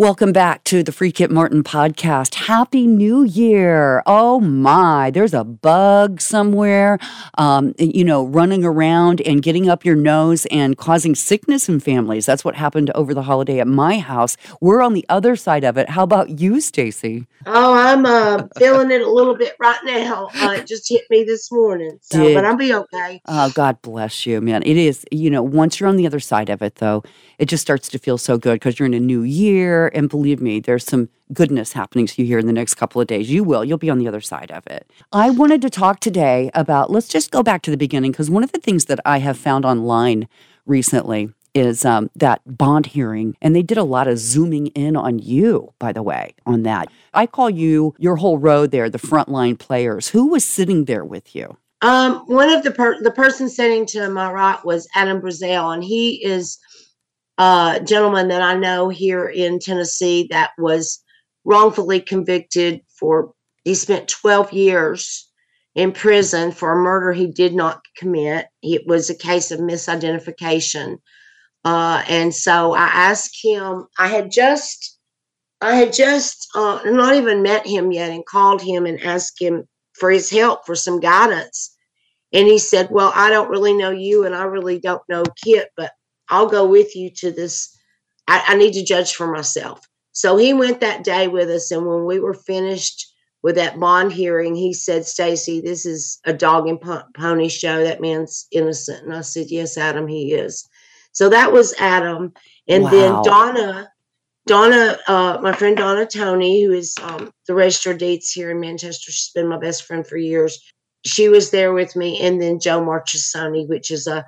Welcome back to the Free Kit Martin podcast. Happy New Year. Oh my, there's a bug somewhere, running around and getting up your nose and causing sickness in families. That's what happened over the holiday at my house. We're on the other side of it. How about you, Stacy? Oh, I'm feeling it a little bit right now. It just hit me this morning, but I'll be okay. Oh, God bless you, man. It is, once you're on the other side of it, though, it just starts to feel so good because you're in a new year. And believe me, there's some goodness happening to you here in the next couple of days. You will. You'll be on the other side of it. I wanted to talk today about, let's just go back to the beginning, because one of the things that I have found online recently is that bond hearing. And they did a lot of zooming in on you, by the way, on that. I call you, your whole row there, the frontline players. Who was sitting there with you? One of the person sitting to my right was Adam Brazell, and he is a gentleman that I know here in Tennessee that was wrongfully convicted he spent 12 years in prison for a murder he did not commit. It was a case of misidentification. And so I asked him, I had just not even met him yet, and called him and asked him for his help, for some guidance. And he said, well, I don't really know you and I really don't know Kit, but I'll go with you to this. I need to judge for myself. So he went that day with us. And when we were finished with that bond hearing, he said, Stacy, this is a dog and pony show. That man's innocent. And I said, yes, Adam, he is. So that was Adam. And wow. Then my friend Donna Toney, who is the Register of Deeds here in Manchester. She's been my best friend for years. She was there with me. And then Joe Marchesoni, which is a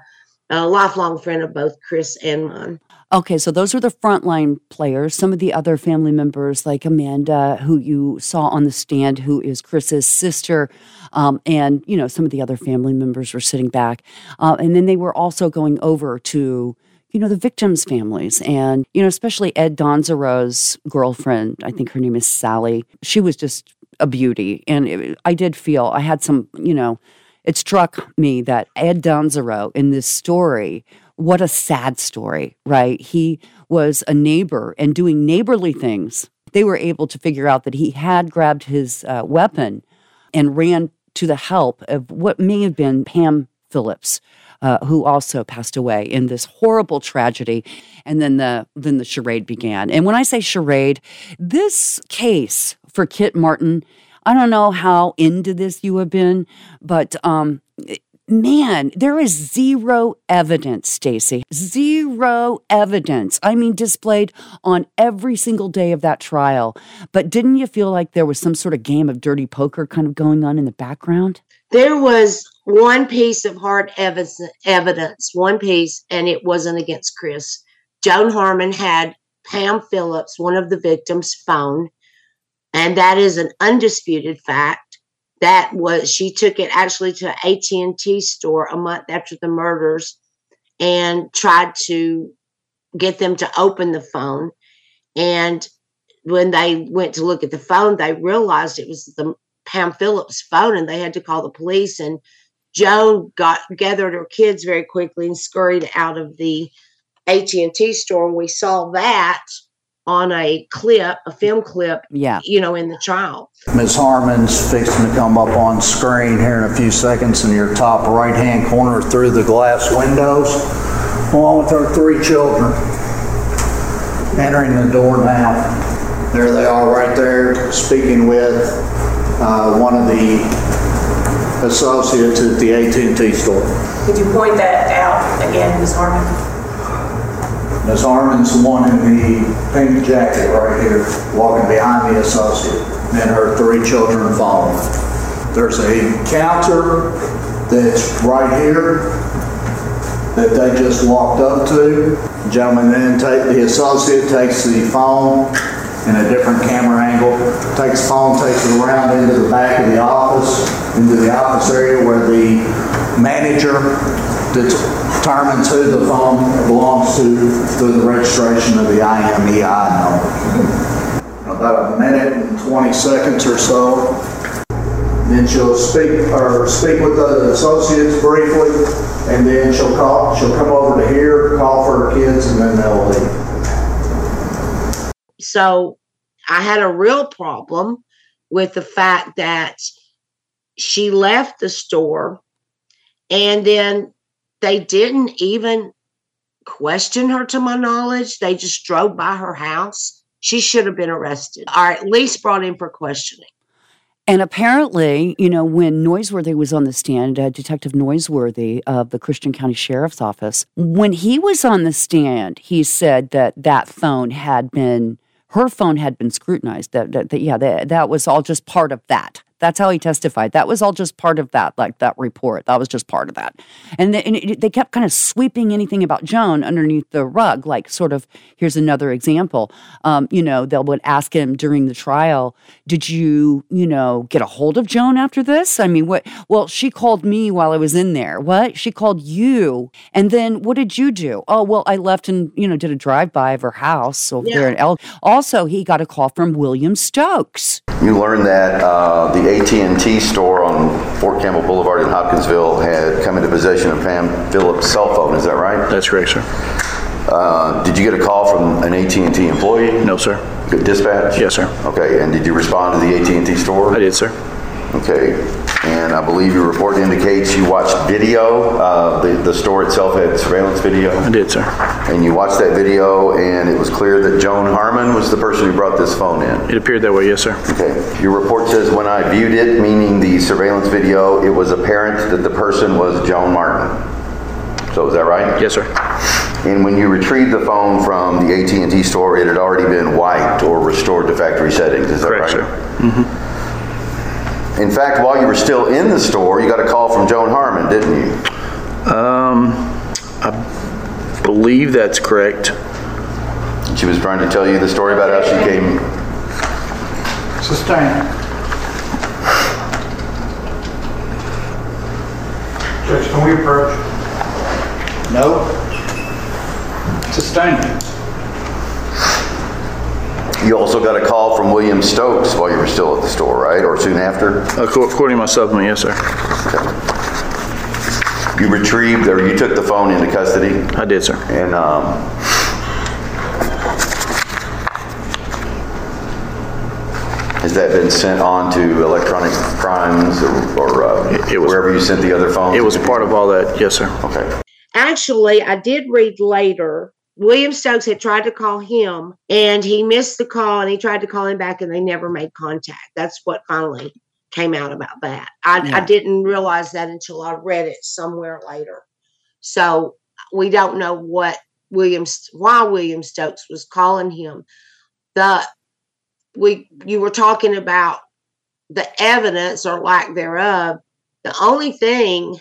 lifelong friend of both Chris and mine. Okay, so those are the frontline players. Some of the other family members, like Amanda, who you saw on the stand, who is Chris's sister, and some of the other family members were sitting back, and then they were also going over to the victims' families, and especially Ed Donzaro's girlfriend. I think her name is Sally. She was just a beauty, and it struck me that Ed Donzaro in this story, what a sad story, right? He was a neighbor and doing neighborly things. They were able to figure out that he had grabbed his weapon and ran to the help of what may have been Pam Phillips, who also passed away in this horrible tragedy. And then the charade began. And when I say charade, this case for Kit Martin, I don't know how into this you have been, but man, there is zero evidence, Stacy. Zero evidence. I mean, displayed on every single day of that trial. But didn't you feel like there was some sort of game of dirty poker kind of going on in the background? There was one piece of hard evidence, one piece, and it wasn't against Chris. Joan Harmon had Pam Phillips, one of the victims' phone. And that is an undisputed fact. She took it actually to an AT&T store a month after the murders and tried to get them to open the phone. And when they went to look at the phone, they realized it was the Pam Phillips phone, and they had to call the police. And Joan gathered her kids very quickly and scurried out of the AT&T store. And we saw that on a film clip, in the trial. Ms. Harmon's fixing to come up on screen here in a few seconds in your top right-hand corner through the glass windows, along with her three children, entering the door now. There they are right there, speaking with one of the associates at the AT&T store. Could you point that out again, Ms. Harmon? Ms. Harmon's the one in the pink jacket right here, walking behind the associate, and her three children following. There's a counter that's right here that they just walked up to. The gentleman then takes the phone in a different camera angle, takes it around into the back of the office, into the office area where the manager determines who the phone belongs to through the registration of the IMEI number. About a minute and 20 seconds or so, then she'll speak with the associates briefly, and then she'll come over to here, call for her kids, and then they'll leave. So I had a real problem with the fact that she left the store and then they didn't even question her, to my knowledge. They just drove by her house. She should have been arrested or at least brought in for questioning. And apparently, you know, when Noiseworthy was on the stand, Detective Noiseworthy of the Christian County Sheriff's Office, when he was on the stand, he said that her phone had been scrutinized. That was all just part of that. That's how he testified. That was all just part of that, like that report. That was just part of that. And they kept kind of sweeping anything about Joan underneath the rug, like sort of, here's another example. They would ask him during the trial, did you, get a hold of Joan after this? I mean, what? Well, she called me while I was in there. What? She called you. And then what did you do? Oh, well, I left and, did a drive-by of her house over there in Elkton. Also, he got a call from William Stokes. You learned that the AT&T store on Fort Campbell Boulevard in Hopkinsville had come into possession of Pam Phillips' cell phone. Is that right? That's correct, sir. Did you get a call from an AT&T employee? No, sir. Dispatch? Yes, sir. Okay, and did you respond to the AT&T store? I did, sir. Okay, and I believe your report indicates you watched video. The store itself had surveillance video. I did, sir. And you watched that video, and it was clear that Joan Harmon was the person who brought this phone in. It appeared that way, yes, sir. Okay. Your report says, when I viewed it, meaning the surveillance video, it was apparent that the person was Joan Martin. So is that right? Yes, sir. And when you retrieved the phone from the AT&T store, it had already been wiped or restored to factory settings. Is that correct, right? Correct, sir. Mm-hmm. In fact, while you were still in the store, you got a call from Joan Harmon, didn't you? I believe that's correct. She was trying to tell you the story about how she came. Sustained. Judge, can we approach? No. Sustained. You also got a call from William Stokes while you were still at the store, right? Or soon after? According to my supplement, yes, sir. Okay. You retrieved, or you took the phone into custody? I did, sir. And has that been sent on to electronic crimes or wherever you sent the other phone? It was part of all that, yes, sir. Okay. Actually, I did read later. William Stokes had tried to call him, and he missed the call, and he tried to call him back, and they never made contact. That's what finally came out about that. I didn't realize that until I read it somewhere later. So we don't know why William Stokes was calling him. You were talking about the evidence or lack thereof. The only thing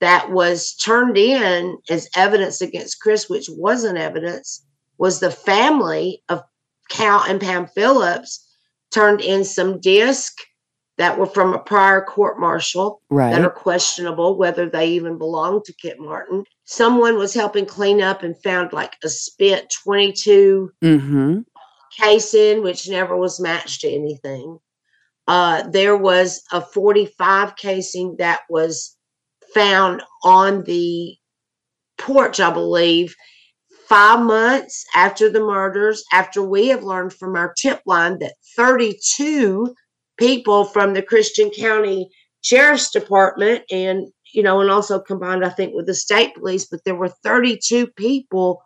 that was turned in as evidence against Chris, which wasn't evidence, was the family of Cal and Pam Phillips turned in some discs that were from a prior court-martial that are questionable, whether they even belonged to Kit Martin. Someone was helping clean up and found like a spent 22 casing, which never was matched to anything. There was a 45 casing that was found on the porch, I believe, 5 months after the murders, after we have learned from our tip line that 32 people from the Christian County Sheriff's Department and also combined, I think, with the state police, but there were 32 people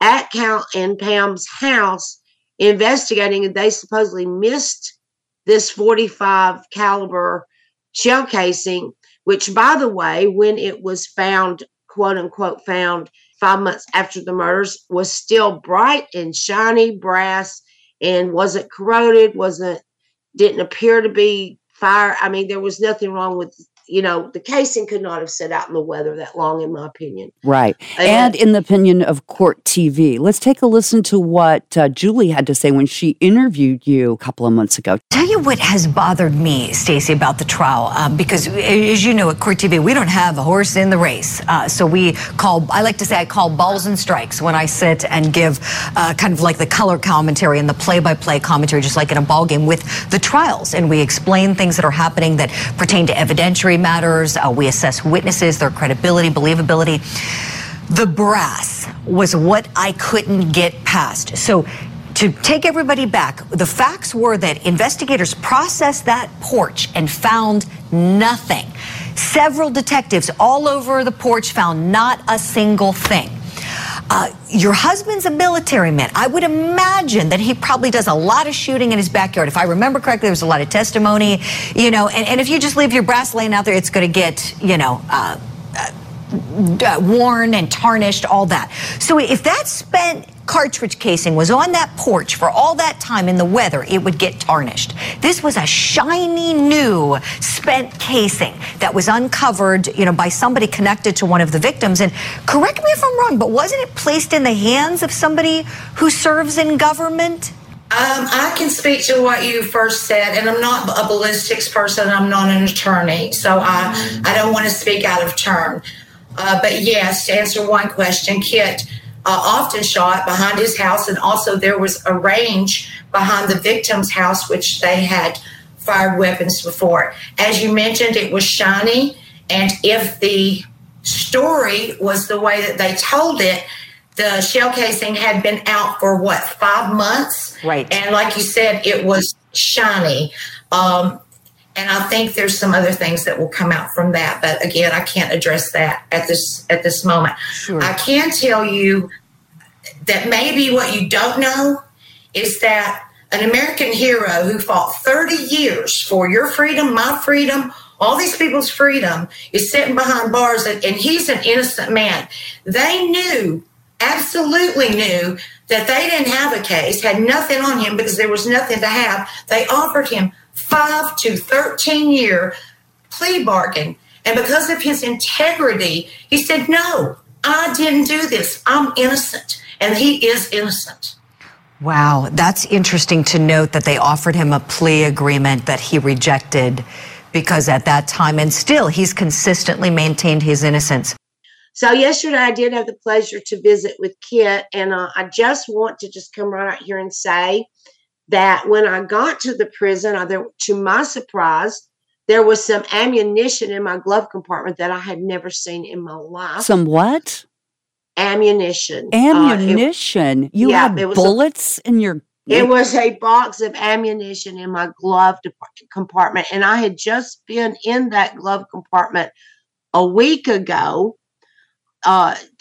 at Cal and Pam's house investigating, and they supposedly missed this 45 caliber shell casing, which, by the way, when it was found, quote unquote, found 5 months after the murders, was still bright and shiny brass and wasn't corroded, didn't appear to be fire. I mean, there was nothing wrong with, the casing could not have sat out in the weather that long, in my opinion. Right. And in the opinion of Court TV, let's take a listen to what Julie had to say when she interviewed you a couple of months ago. Tell you what has bothered me, Stacey, about the trial, because as you know, at Court TV, we don't have a horse in the race. So I call balls and strikes when I sit and give kind of like the color commentary and the play-by-play commentary, just like in a ball game with the trials. And we explain things that are happening that pertain to evidentiary matters. We assess witnesses, their credibility, believability. The brass was what I couldn't get past. So To take everybody back, the facts were that investigators processed that porch and found nothing. Several detectives all over the porch found not a single thing. Your husband's a military man. I would imagine that he probably does a lot of shooting in his backyard. If I remember correctly, there was a lot of testimony, you know, and if you just leave your brass laying out there, it's going to get, you know, worn and tarnished, all that. So if that spent cartridge casing was on that porch for all that time in the weather, it would get tarnished. This was a shiny new spent casing that was uncovered, you know, by somebody connected to one of the victims. And correct me if I'm wrong, but wasn't it placed in the hands of somebody who serves in government? I can speak to what you first said, and I'm not a ballistics person. I'm not an attorney, so I don't want to speak out of turn. But yes, to answer one question, Kit often shot behind his house, and also there was a range behind the victim's house, which they had fired weapons before. As you mentioned, it was shiny, and if the story was the way that they told it, the shell casing had been out for, what, 5 months? Right. And like you said, it was shiny. And I think there's some other things that will come out from that. But again, I can't address that at this moment. Sure. I can tell you that maybe what you don't know is that an American hero who fought 30 years for your freedom, my freedom, all these people's freedom, is sitting behind bars, and he's an innocent man. They knew, absolutely knew, that they didn't have a case, had nothing on him because there was nothing to have. They offered him 5 to 13-year plea bargain. And because of his integrity, he said, no, I didn't do this. I'm innocent. And he is innocent. Wow. That's interesting to note that they offered him a plea agreement that he rejected, because at that time, and still, he's consistently maintained his innocence. So yesterday I did have the pleasure to visit with Kit, and I just want to come right out here and say that when I got to the prison, to my surprise, there was some ammunition in my glove compartment that I had never seen in my life. Some what? Ammunition. Ammunition? You had bullets in your... It was a box of ammunition in my glove compartment, and I had just been in that glove compartment a week ago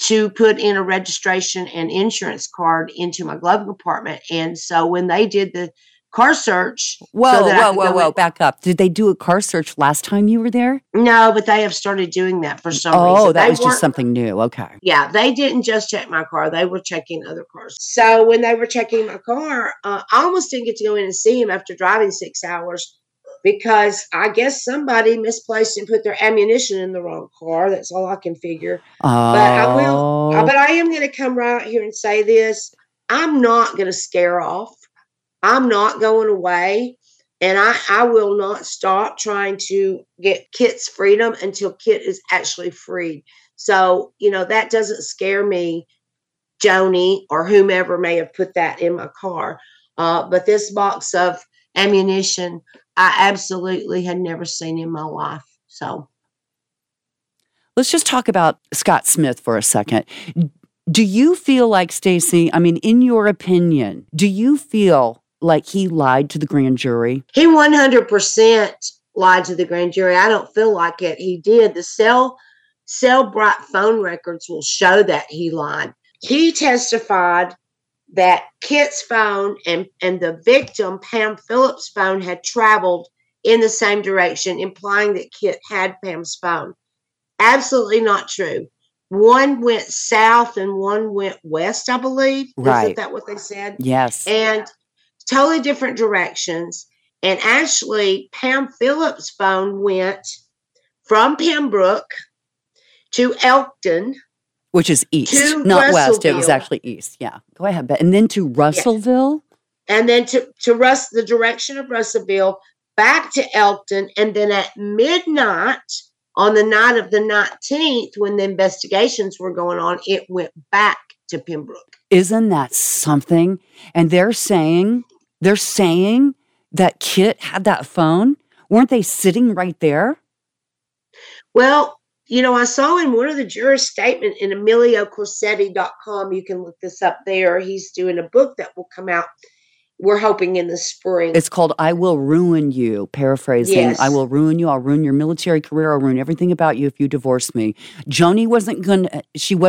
to put in a registration and insurance card into my glove compartment. And so when they did the car search... Whoa, back up. Did they do a car search last time you were there? No, but they have started doing that for some reason. Oh, that was just something new. Okay. Yeah, they didn't just check my car. They were checking other cars. So when they were checking my car, I almost didn't get to go in and see him after driving 6 hours, because I guess somebody misplaced and put their ammunition in the wrong car. That's all I can figure. Oh. But I am going to come right out here and say this. I'm not going to scare off. I'm not going away. And I will not stop trying to get Kit's freedom until Kit is actually freed. So, you know, that doesn't scare me, Joni, or whomever may have put that in my car. But this box of ammunition, I absolutely had never seen in my life. So let's just talk about Scott Smith for a second. Do you feel like, Stacey, I mean, in your opinion, do you feel like he lied to the grand jury? He 100% lied to the grand jury. I don't feel like it. He did. The Cellbrite phone records will show that he lied. He testified that Kit's phone and the victim, Pam Phillips' phone, had traveled in the same direction, implying that Kit had Pam's phone. Absolutely not true. One went south and one went west, I believe. Right. Isn't that what they said? Yes. And totally different directions. And actually, Pam Phillips' phone went from Pembroke to Elkton, which is east, not west. It was actually east. Yeah. Go ahead. And then to Russellville. Yes. And then to the direction of Russellville, back to Elkton. And then at midnight on the night of the 19th, when the investigations were going on, it went back to Pembroke. Isn't that something? And they're saying that Kit had that phone. Weren't they sitting right there? Well, You know, I saw in one of the jurors' statement in EmilioCorsetti.com, you can look this up there. He's doing a book that will come out, we're hoping, in the spring. It's called I Will Ruin You, paraphrasing. Yes. I will ruin you. I'll ruin your military career. I'll ruin everything about you if you divorce me. Joni was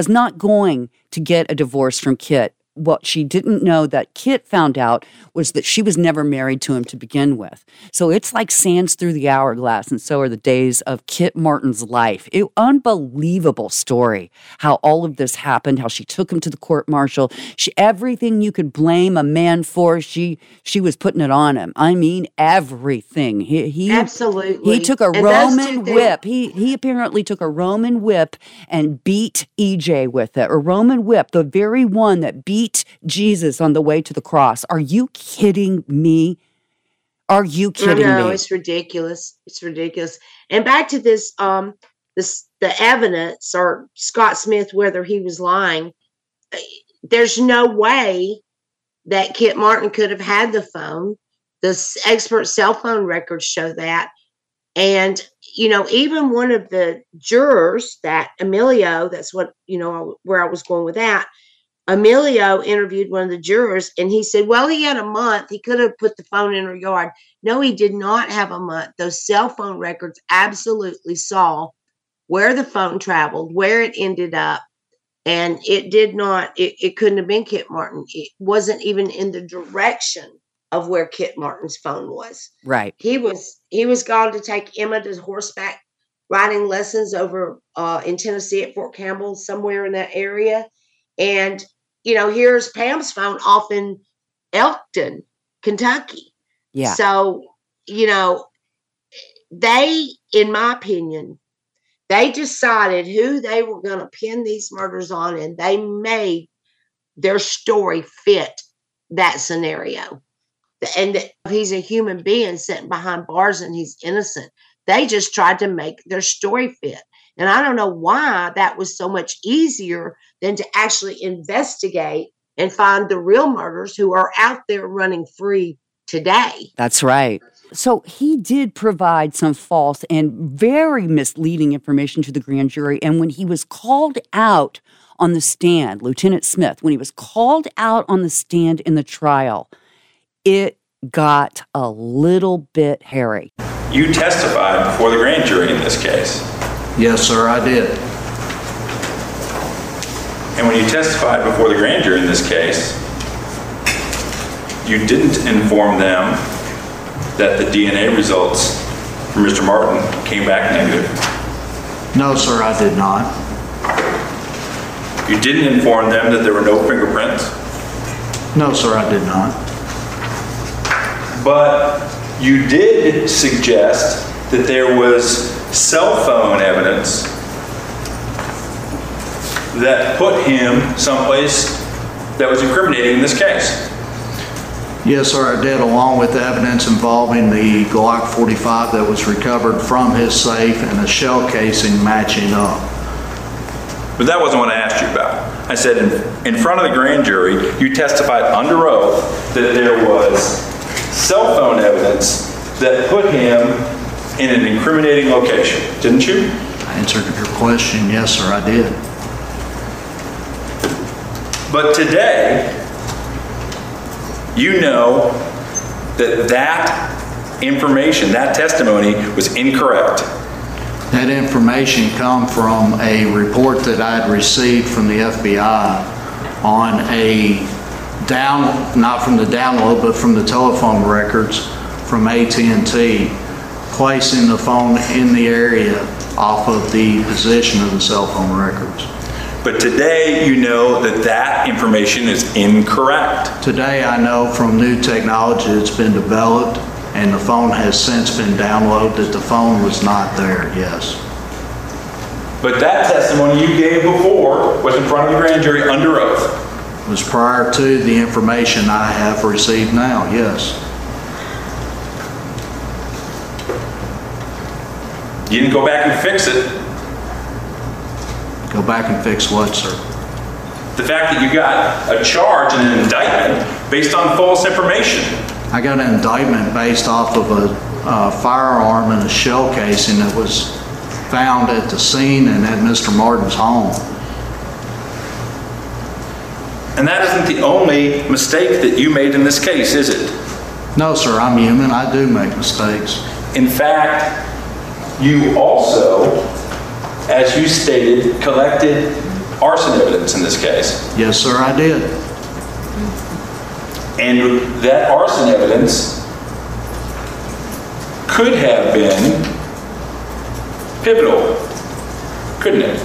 not going to get a divorce from Kit. What she didn't know that Kit found out was that she was never married to him to begin with. So it's like sands through the hourglass, and so are the days of Kit Martin's life. Unbelievable story, how all of this happened, how she took him to the court-martial. Everything you could blame a man for, she was putting it on him. I mean, everything. He absolutely. He took a Roman whip. He apparently took a Roman whip and beat EJ with it. A Roman whip, the very one that beat Jesus on the way to the cross. Are you kidding me? Are you kidding me? No, it's ridiculous. It's ridiculous. And back to this, the evidence, or Scott Smith, whether he was lying, there's no way that Kit Martin could have had the phone. The expert cell phone records show that. And, you know, even one of the jurors that Emilio, that's what, you know, where I was going with that, Emilio interviewed one of the jurors, and he said, well, he had a month. He could have put the phone in her yard. No, he did not have a month. Those cell phone records absolutely saw where the phone traveled, where it ended up, and it did not, it couldn't have been Kit Martin. It wasn't even in the direction of where Kit Martin's phone was. Right. He was gone to take Emma to horseback riding lessons over in Tennessee at Fort Campbell, somewhere in that area. And you know, here's Pam's phone off in Elkton, Kentucky. Yeah. So, you know, they, in my opinion, they decided who they were going to pin these murders on, and they made their story fit that scenario. And that he's a human being sitting behind bars and he's innocent. They just tried to make their story fit. And I don't know why that was so much easier than to actually investigate and find the real murderers who are out there running free today. That's right. So he did provide some false and very misleading information to the grand jury. And when he was called out on the stand, Lieutenant Smith, when he was called out on the stand in the trial, it got a little bit hairy. You testified before the grand jury in this case. Yes, sir, I did. And when you testified before the grand jury in this case, you didn't inform them that the DNA results from Mr. Martin came back negative. No, sir, I did not. You didn't inform them that there were no fingerprints? No, sir, I did not. But you did suggest that there was cell phone evidence that put him someplace that was incriminating in this case. Yes, sir, I did, along with the evidence involving the Glock 45 that was recovered from his safe and a shell casing matching up. But that wasn't what I asked you about. I said in front of the grand jury, you testified under oath that there was cell phone evidence that put him in an incriminating location, didn't you? I answered your question, yes, sir, I did. But today, you know that that information, that testimony was incorrect. That information come from a report that I had received from the FBI on not from the download, but from the telephone records from AT&T. Placing the phone in the area off of the position of the cell phone records. But today you know that information is incorrect. Today I know from new technology that's been developed and the phone has since been downloaded that the phone was not there, yes. But that testimony you gave before was in front of the grand jury under oath. It was prior to the information I have received now, yes. You didn't go back and fix it. Go back and fix what, sir? The fact that you got a charge and an indictment based on false information. I got an indictment based off of a firearm and a shell casing that was found at the scene and at Mr. Martin's home. And that isn't the only mistake that you made in this case, is it? No, sir, I'm human. I do make mistakes. In fact, you also, as you stated, collected arson evidence in this case. Yes, sir, I did. And that arson evidence could have been pivotal, couldn't it?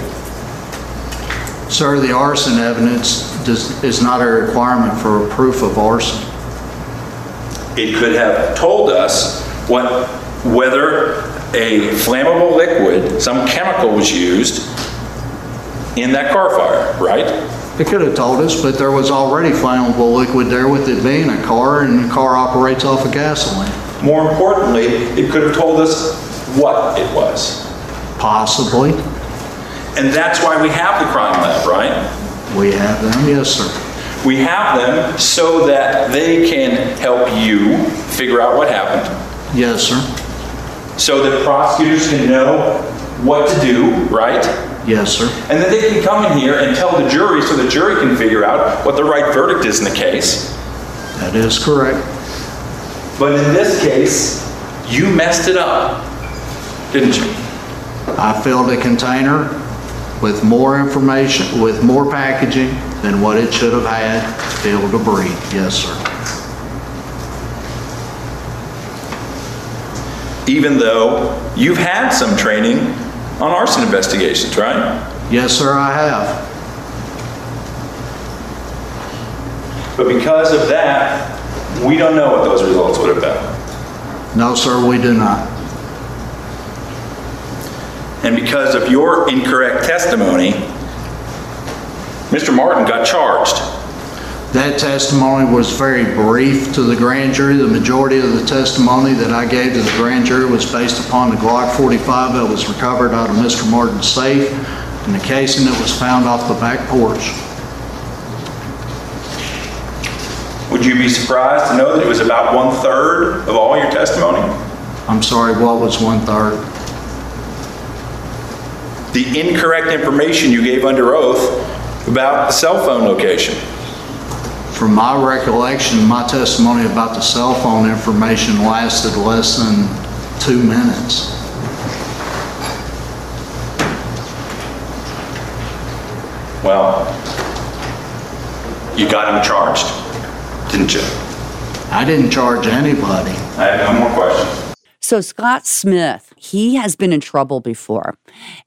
Sir, the arson evidence is not a requirement for a proof of arson. It could have told us whether a flammable liquid, some chemical, was used in that car fire, right? It could have told us, but there was already flammable liquid there with it being a car, and the car operates off of gasoline. More importantly, it could have told us what it was. Possibly. And that's why we have the crime lab, right? We have them, yes, sir. We have them so that they can help you figure out what happened. Yes, sir. So that prosecutors can know what to do, right? Yes, sir. And then they can come in here and tell the jury so the jury can figure out what the right verdict is in the case. That is correct. But in this case, you messed it up, didn't you? I filled a container with more information, with more packaging than what it should have had to be able to breathe. Yes, sir. Even though you've had some training on arson investigations, right? Yes, sir, I have. But because of that, we don't know what those results would have been. No, sir, we do not. And because of your incorrect testimony, Mr. Martin got charged. That testimony was very brief to the grand jury. The majority of the testimony that I gave to the grand jury was based upon the Glock 45 that was recovered out of Mr. Martin's safe and the casing that was found off the back porch. Would you be surprised to know that it was about 1/3 of all your testimony? I'm sorry, what was 1/3? The incorrect information you gave under oath about the cell phone location. From my recollection, my testimony about the cell phone information lasted less than 2 minutes. Well, you got him charged, didn't you? I didn't charge anybody. I have no more questions. So Scott Smith, he has been in trouble before.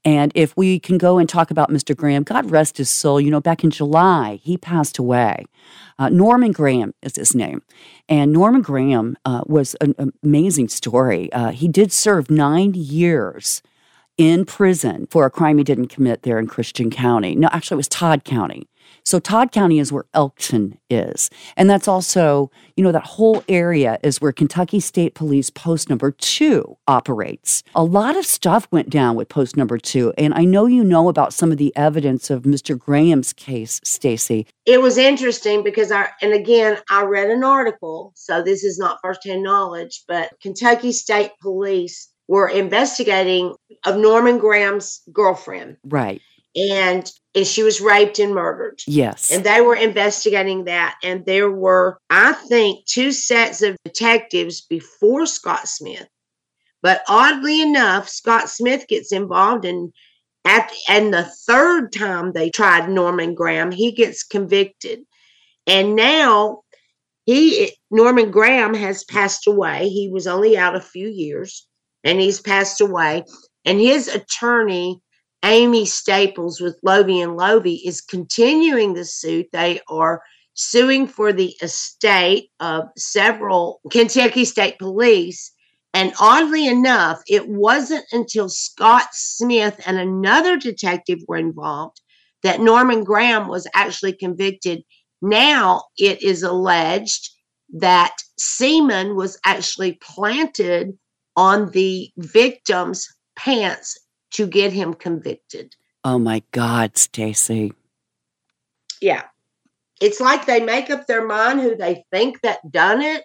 And if we can go and talk about Mr. Graham, God rest his soul, you know, back in July, he passed away. Norman Graham is his name. And Norman Graham was an amazing story. He did serve 9 years in prison for a crime he didn't commit there in Christian County. No, actually, it was Todd County. So Todd County is where Elkton is. And that's also, you know, that whole area is where Kentucky State Police Post Number 2 operates. A lot of stuff went down with Post Number 2. And I know you know about some of the evidence of Mr. Graham's case, Stacy. It was interesting because I read an article, so this is not firsthand knowledge, but Kentucky State Police were investigating of Norman Graham's girlfriend. Right. And she was raped and murdered. Yes. And they were investigating that. And there were, I think, 2 sets of detectives before Scott Smith. But oddly enough, Scott Smith gets involved. And the third time they tried Norman Graham, he gets convicted. And now Norman Graham has passed away. He was only out a few years. And he's passed away. And his attorney, Amy Staples with Lovey & Lovey, is continuing the suit. They are suing for the estate of several Kentucky State Police. And oddly enough, it wasn't until Scott Smith and another detective were involved that Norman Graham was actually convicted. Now it is alleged that semen was actually planted on the victim's pants to get him convicted. Oh my God, Stacy. Yeah. It's like they make up their mind who they think that done it,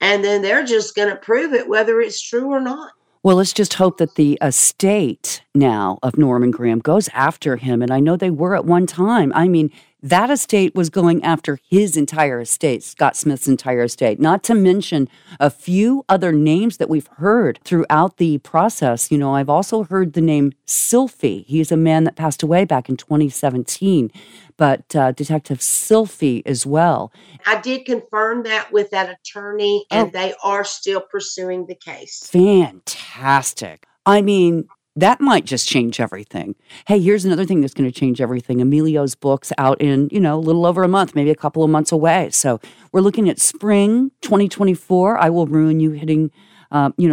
and then they're just going to prove it whether it's true or not. Well, let's just hope that the estate now of Norman Graham goes after him. And I know they were at one time. I mean, that estate was going after his entire estate, Scott Smith's entire estate, not to mention a few other names that we've heard throughout the process. You know, I've also heard the name Silphy. He is a man that passed away back in 2017, but Detective Silphy as well. I did confirm that with that attorney, and they are still pursuing the case. Fantastic. I mean, that might just change everything. Hey, here's another thing that's going to change everything. Emilio's book's out in, a little over a month, maybe a couple of months away. So we're looking at spring 2024. I Will Ruin You hitting,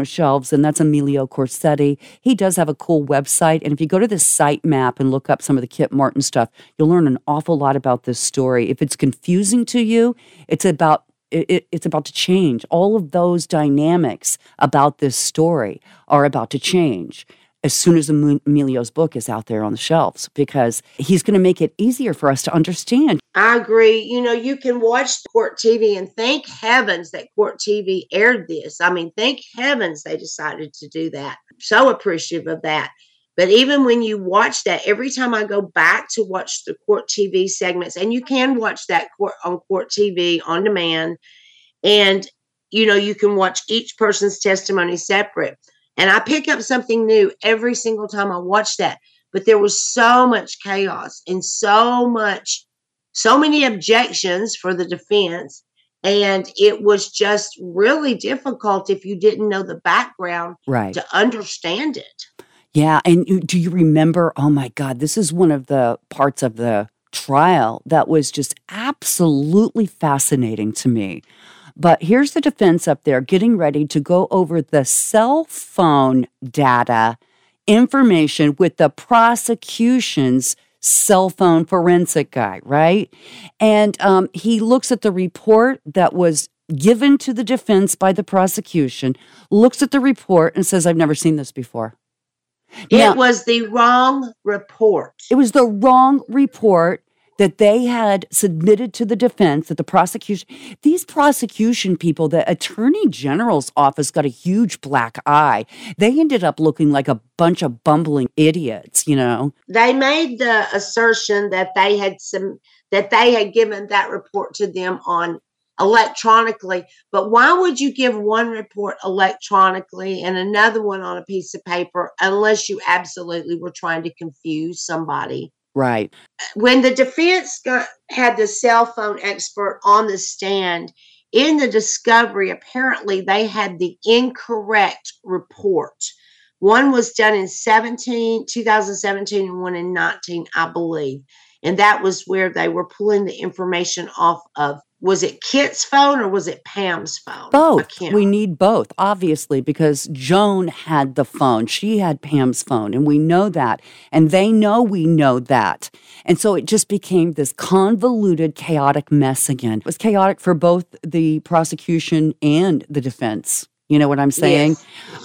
shelves, and that's Emilio Corsetti. He does have a cool website, and if you go to the site map and look up some of the Kit Martin stuff, you'll learn an awful lot about this story. If it's confusing to you, it's about to change. All of those dynamics about this story are about to change as soon as Emilio's book is out there on the shelves, because he's going to make it easier for us to understand. I agree. You can watch Court TV, and thank heavens that Court TV aired this. I mean, thank heavens they decided to do that. So appreciative of that. But even when you watch that, every time I go back to watch the Court TV segments, and you can watch that on Court TV on demand, and, you can watch each person's testimony separate. And I pick up something new every single time I watch that. But there was so much chaos and so many objections for the defense. And it was just really difficult if you didn't know the background to understand it. Yeah. And do you remember, oh my God, this is one of the parts of the trial that was just absolutely fascinating to me. But here's the defense up there getting ready to go over the cell phone data information with the prosecution's cell phone forensic guy, right? And he looks at the report that was given to the defense by the prosecution, looks at the report and says, I've never seen this before. Now, it was the wrong report. It was the wrong report that they had submitted to the defense, that the prosecution, these prosecution people, the attorney general's office got a huge black eye. They ended up looking like a bunch of bumbling idiots, They made the assertion that they had given that report to them on electronically, but why would you give one report electronically and another one on a piece of paper unless you absolutely were trying to confuse somebody? Right. When the defense had the cell phone expert on the stand, in the discovery, apparently they had the incorrect report. One was done in 2017 and one in 19, I believe. And that was where they were pulling the information off of, was it Kit's phone or was it Pam's phone? Both. We need both, obviously, because Joan had the phone. She had Pam's phone, and we know that. And they know we know that. And so it just became this convoluted, chaotic mess again. It was chaotic for both the prosecution and the defense. You know what I'm saying?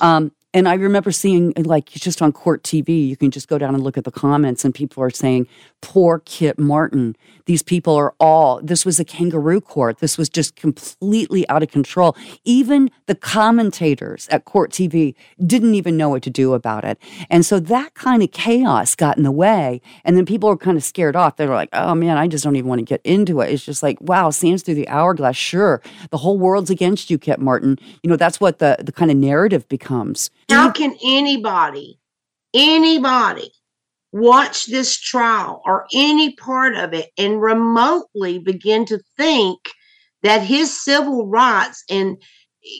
Yes. And I remember seeing, just on Court TV, you can just go down and look at the comments, and people are saying, poor Kit Martin. These people are this was a kangaroo court. This was just completely out of control. Even the commentators at Court TV didn't even know what to do about it. And so that kind of chaos got in the way, and then people were kind of scared off. They were like, oh, man, I just don't even want to get into it. It's just like, wow, sands through the hourglass. Sure, the whole world's against you, Kit Martin. That's what the kind of narrative becomes. How can anybody watch this trial or any part of it and remotely begin to think that his civil rights and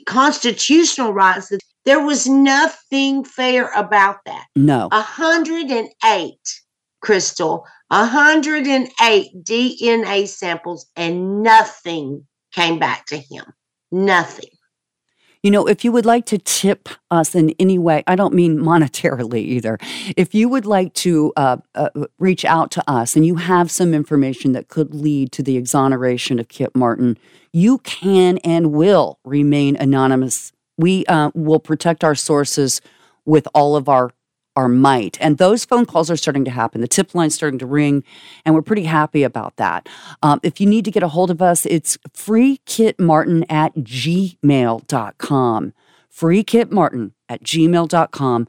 constitutional rights, that there was nothing fair about that? No. 108, Crystal, 108 DNA samples, and nothing came back to him. Nothing. If you would like to tip us in any way, I don't mean monetarily either, if you would like to reach out to us and you have some information that could lead to the exoneration of Kit Martin, you can and will remain anonymous. We will protect our sources with all of our might. And those phone calls are starting to happen. The tip line's starting to ring, and we're pretty happy about that. If you need to get a hold of us, it's freekitmartin@gmail.com. Freekitmartin at gmail.com.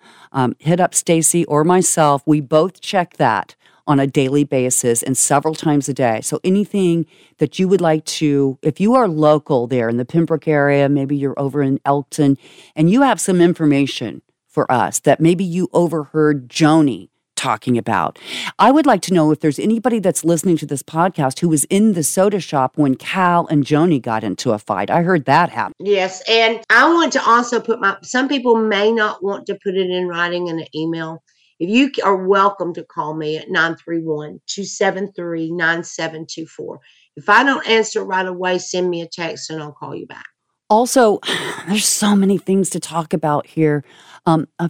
Hit up Stacy or myself. We both check that on a daily basis and several times a day. So anything that you would like to, if you are local there in the Pembroke area, maybe you're over in Elkton, and you have some information for us that maybe you overheard Joni talking about. I would like to know if there's anybody that's listening to this podcast who was in the soda shop when Cal and Joni got into a fight. I heard that happen. Yes, and I want to also put my, some people may not want to put it in writing in an email. If you are welcome to call me at 931-273-9724. If I don't answer right away, send me a text and I'll call you back. Also, there's so many things to talk about here.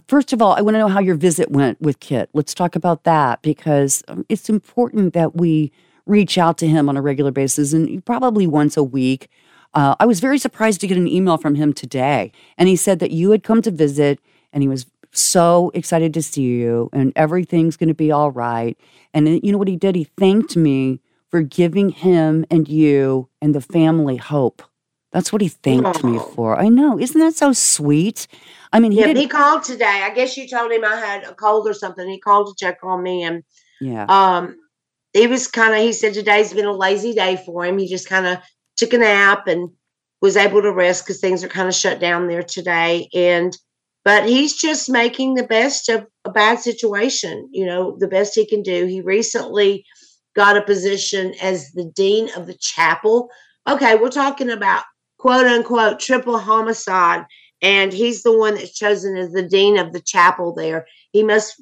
First of all, I want to know how your visit went with Kit. Let's talk about that, because it's important that we reach out to him on a regular basis, and probably once a week. I was very surprised to get an email from him today, and he said that you had come to visit, and he was so excited to see you, and everything's going to be all right. And you know what he did? He thanked me for giving him and you and the family hope. That's what he thanked me for. I know. Isn't that so sweet? I mean, he called today. I guess you told him I had a cold or something. He called to check on me. And he was kind of, he said today's been a lazy day for him. He just kind of took a nap and was able to rest because things are kind of shut down there today. And, but he's just making the best of a bad situation, you know, the best he can do. He recently got a position as the dean of the chapel. Okay, we're talking about quote unquote triple homicide, and he's the one that's chosen as the dean of the chapel there. He must,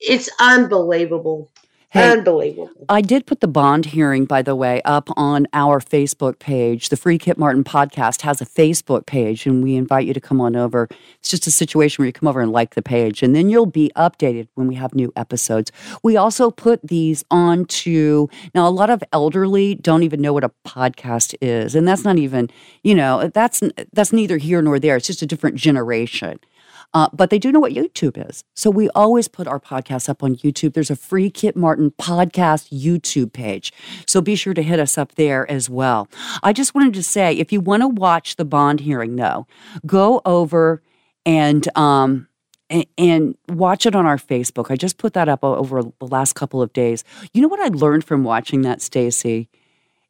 it's unbelievable. Hey, unbelievable. I did put the bond hearing, by the way, up on our Facebook page. The Free Kit Martin podcast has a Facebook page, and we invite you to come on over. It's just a situation where you come over and like the page, and then you'll be updated when we have new episodes. We also put these on to, now a lot of elderly don't even know what a podcast is, and that's not even, you know, that's neither here nor there. It's just a different generation. But they do know what YouTube is. So we always put our podcasts up on YouTube. There's a Free Kit Martin podcast YouTube page. So be sure to hit us up there as well. I just wanted to say, if you want to watch the bond hearing, though, go over and watch it on our Facebook. I just put that up over the last couple of days. You know what I learned from watching that, Stacy?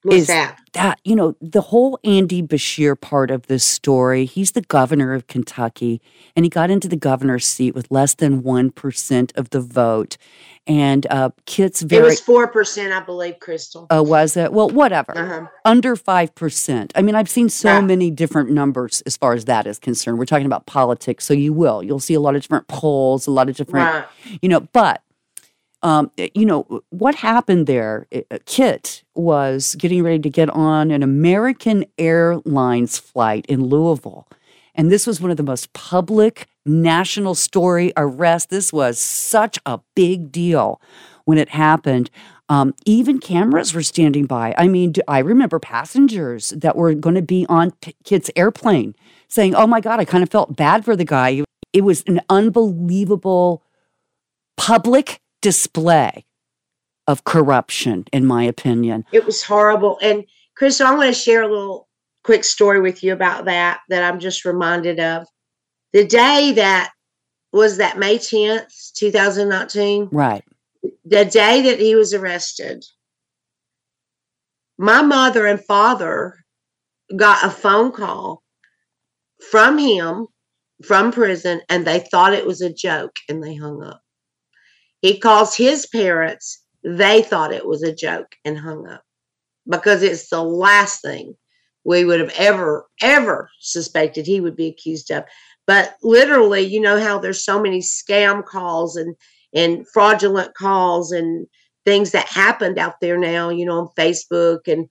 What's that? That, you know, the whole Andy Beshear part of this story, he's the governor of Kentucky, and he got into the governor's seat with less than 1% of the vote. And Kit's very— It was 4%, I believe, Crystal. Oh, was it? Well, whatever. Under 5%. I mean, I've seen so many different numbers as far as that is concerned. We're talking about politics, so you will. You'll see a lot of different polls, a lot of different, you know, but— you know, what happened there, Kit was getting ready to get on an American Airlines flight in Louisville. And this was one of the most public national story arrests. This was such a big deal when it happened. Even cameras were standing by. I mean, I remember passengers that were going to be on Kit's airplane saying, oh, my God, I kind of felt bad for the guy. It was an unbelievable public display of corruption, in my opinion. It was horrible. And Crystal, I want to share a little quick story with you about that I'm just reminded of. The day that was that May 10th, 2019. Right. The day that he was arrested, my mother and father got a phone call from him from prison, and they thought it was a joke and they hung up. He calls his parents. They thought it was a joke and hung up, because it's the last thing we would have ever suspected he would be accused of. But literally, you know how there's so many scam calls and fraudulent calls and things that happened out there now, you know, on Facebook and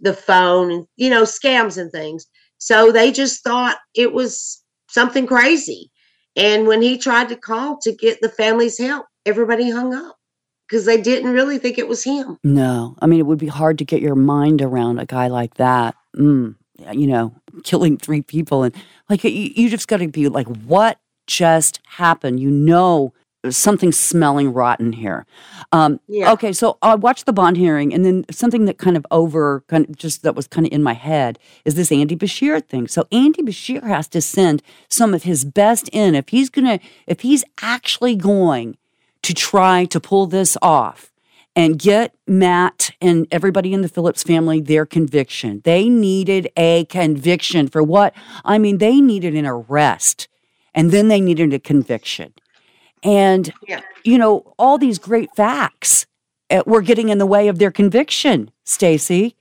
the phone and, you know, scams and things. So they just thought it was something crazy. And when he tried to call to get the family's help, everybody hung up because they didn't really think it was him. No. I mean, it would be hard to get your mind around a guy like that, you know, killing three people. And, like, you just got to be like, what just happened? You know something smelling rotten here. Okay, so I watched the bond hearing, and then something that that was kind of in my head is this Andy Beshear thing. So Andy Beshear has to send some of his best in if he's actually going to try to pull this off and get Matt and everybody in the Phillips family their conviction. They needed a conviction for what? I mean, they needed an arrest, and then they needed a conviction. And, all these great facts were getting in the way of their conviction, Stacey.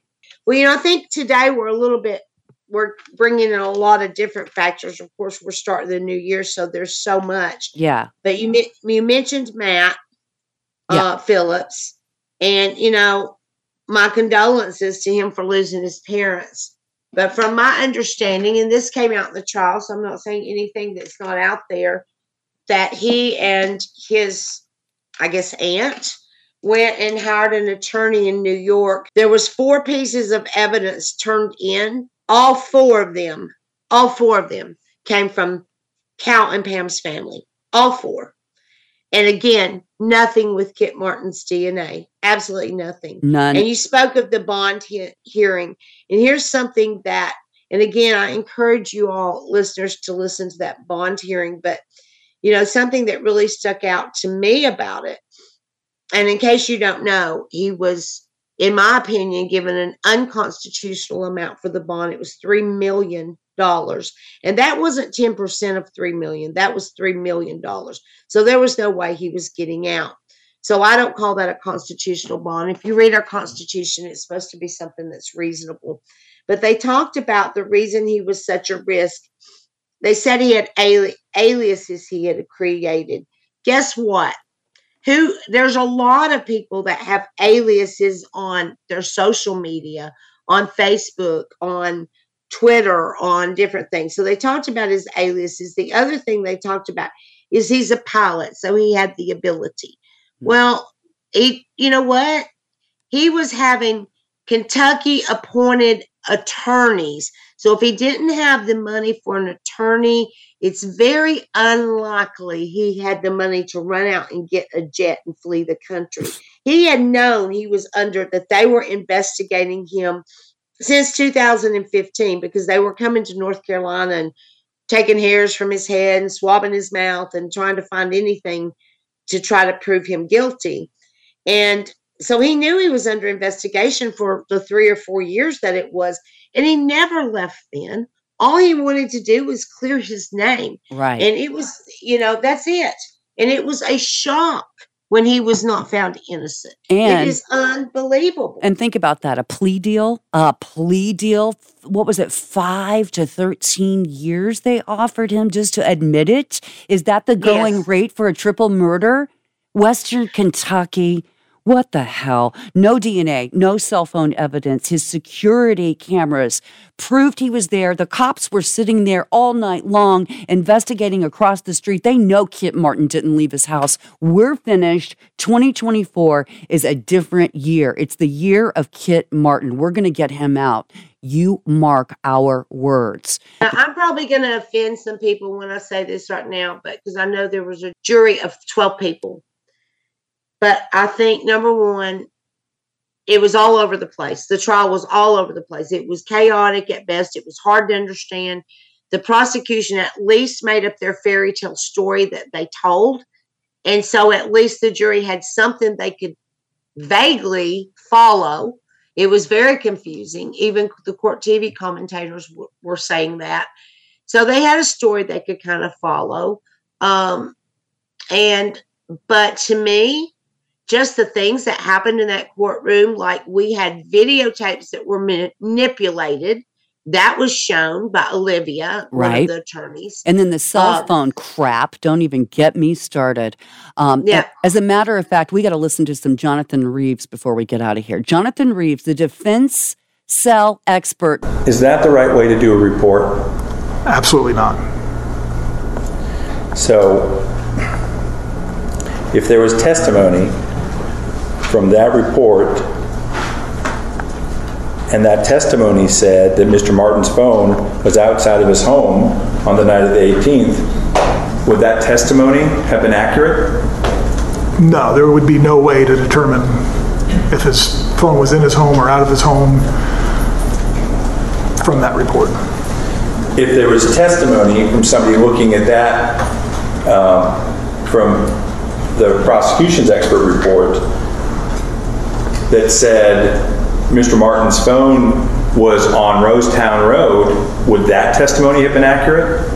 Well, I think today we're bringing in a lot of different factors. Of course, we're starting the new year, so there's so much. Yeah. But you mentioned Matt Phillips, and, my condolences to him for losing his parents. But from my understanding, and this came out in the trial, so I'm not saying anything that's not out there, that he and his, I guess, aunt went and hired an attorney in New York. There was 4 pieces of evidence turned in. All four of them came from Cal and Pam's family. All 4. And again, nothing with Kit Martin's DNA. Absolutely nothing. None. And you spoke of the bond hearing. And here's something that, and again, I encourage you all listeners to listen to that bond hearing, but something that really stuck out to me about it. And in case you don't know, he was, in my opinion, given an unconstitutional amount for the bond. It was $3 million. And that wasn't 10% of $3 million. That was $3 million. So there was no way he was getting out. So I don't call that a constitutional bond. If you read our Constitution, it's supposed to be something that's reasonable. But they talked about the reason he was such a risk. They said he had aliases he had created. Guess what? There's a lot of people that have aliases on their social media, on Facebook, on Twitter, on different things. So they talked about his aliases. The other thing they talked about is he's a pilot, so he had the ability. Well, you know what? He was having Kentucky appointed attorneys. So if he didn't have the money for an attorney, it's very unlikely he had the money to run out and get a jet and flee the country. He had known that they were investigating him since 2015 because they were coming to North Carolina and taking hairs from his head and swabbing his mouth and trying to find anything to try to prove him guilty. And so he knew he was under investigation for the 3 or 4 years that it was. And he never left then. All he wanted to do was clear his name. Right. And it was, that's it. And it was a shock when he was not found innocent. And it is unbelievable. And think about that. A plea deal. What was it? 5 to 13 years they offered him just to admit it. Is that the going rate for a triple murder? Western Kentucky. What the hell? No DNA, no cell phone evidence. His security cameras proved he was there. The cops were sitting there all night long investigating across the street. They know Kit Martin didn't leave his house. We're finished. 2024 is a different year. It's the year of Kit Martin. We're going to get him out. You mark our words. Now, I'm probably going to offend some people when I say this right now, but because I know there was a jury of 12 people. But I think, number one, it was all over the place. The trial was all over the place. It was chaotic at best. It was hard to understand. The prosecution at least made up their fairy tale story that they told. And so at least the jury had something they could vaguely follow. It was very confusing. Even the Court TV commentators were saying that. So they had a story they could kind of follow. But to me, just the things that happened in that courtroom, like we had videotapes that were manipulated. That was shown by Olivia, one of the attorneys. And then the cell phone crap. Don't even get me started. As a matter of fact, we got to listen to some Jonathan Reeves before we get out of here. Jonathan Reeves, the defense cell expert. Is that the right way to do a report? Absolutely not. So if there was testimony from that report, and that testimony said that Mr. Martin's phone was outside of his home on the night of the 18th, Would that testimony have been accurate? No, there would be no way to determine if his phone was in his home or out of his home from that report. If there was testimony from somebody looking at that from the prosecution's expert report that said Mr. Martin's phone was on Rosetown Road, would that testimony have been accurate?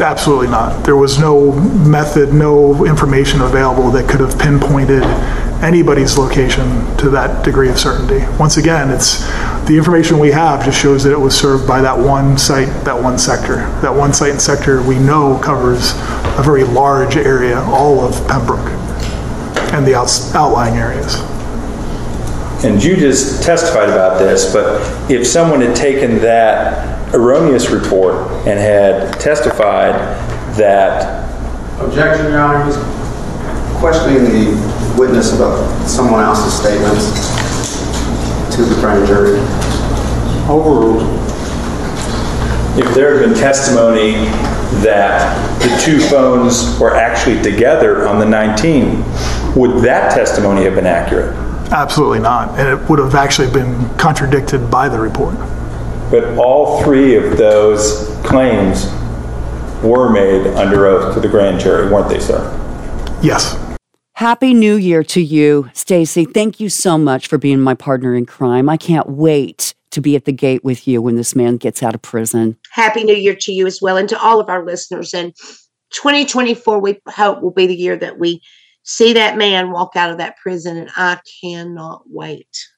Absolutely not. There was no method, no information available that could have pinpointed anybody's location to that degree of certainty. Once again, it's the information we have just shows that it was served by that one site, that one sector. That one site and sector we know covers a very large area, all of Pembroke and the outlying areas. And you just testified about this, but if someone had taken that erroneous report and had testified that... Objection, Your Honor. He's questioning the witness about someone else's statements to the grand jury. Overruled. If there had been testimony that the two phones were actually together on the 19th, would that testimony have been accurate? Absolutely not, and it would have actually been contradicted by the report. But all three of those claims were made under oath to the grand jury, weren't they, sir? Yes. Happy New Year to you, Stacy. Thank you so much for being my partner in crime. I can't wait to be at the gate with you when this man gets out of prison. Happy New Year to you as well, and to all of our listeners. And 2024, we hope, will be the year that we see that man walk out of that prison, and I cannot wait.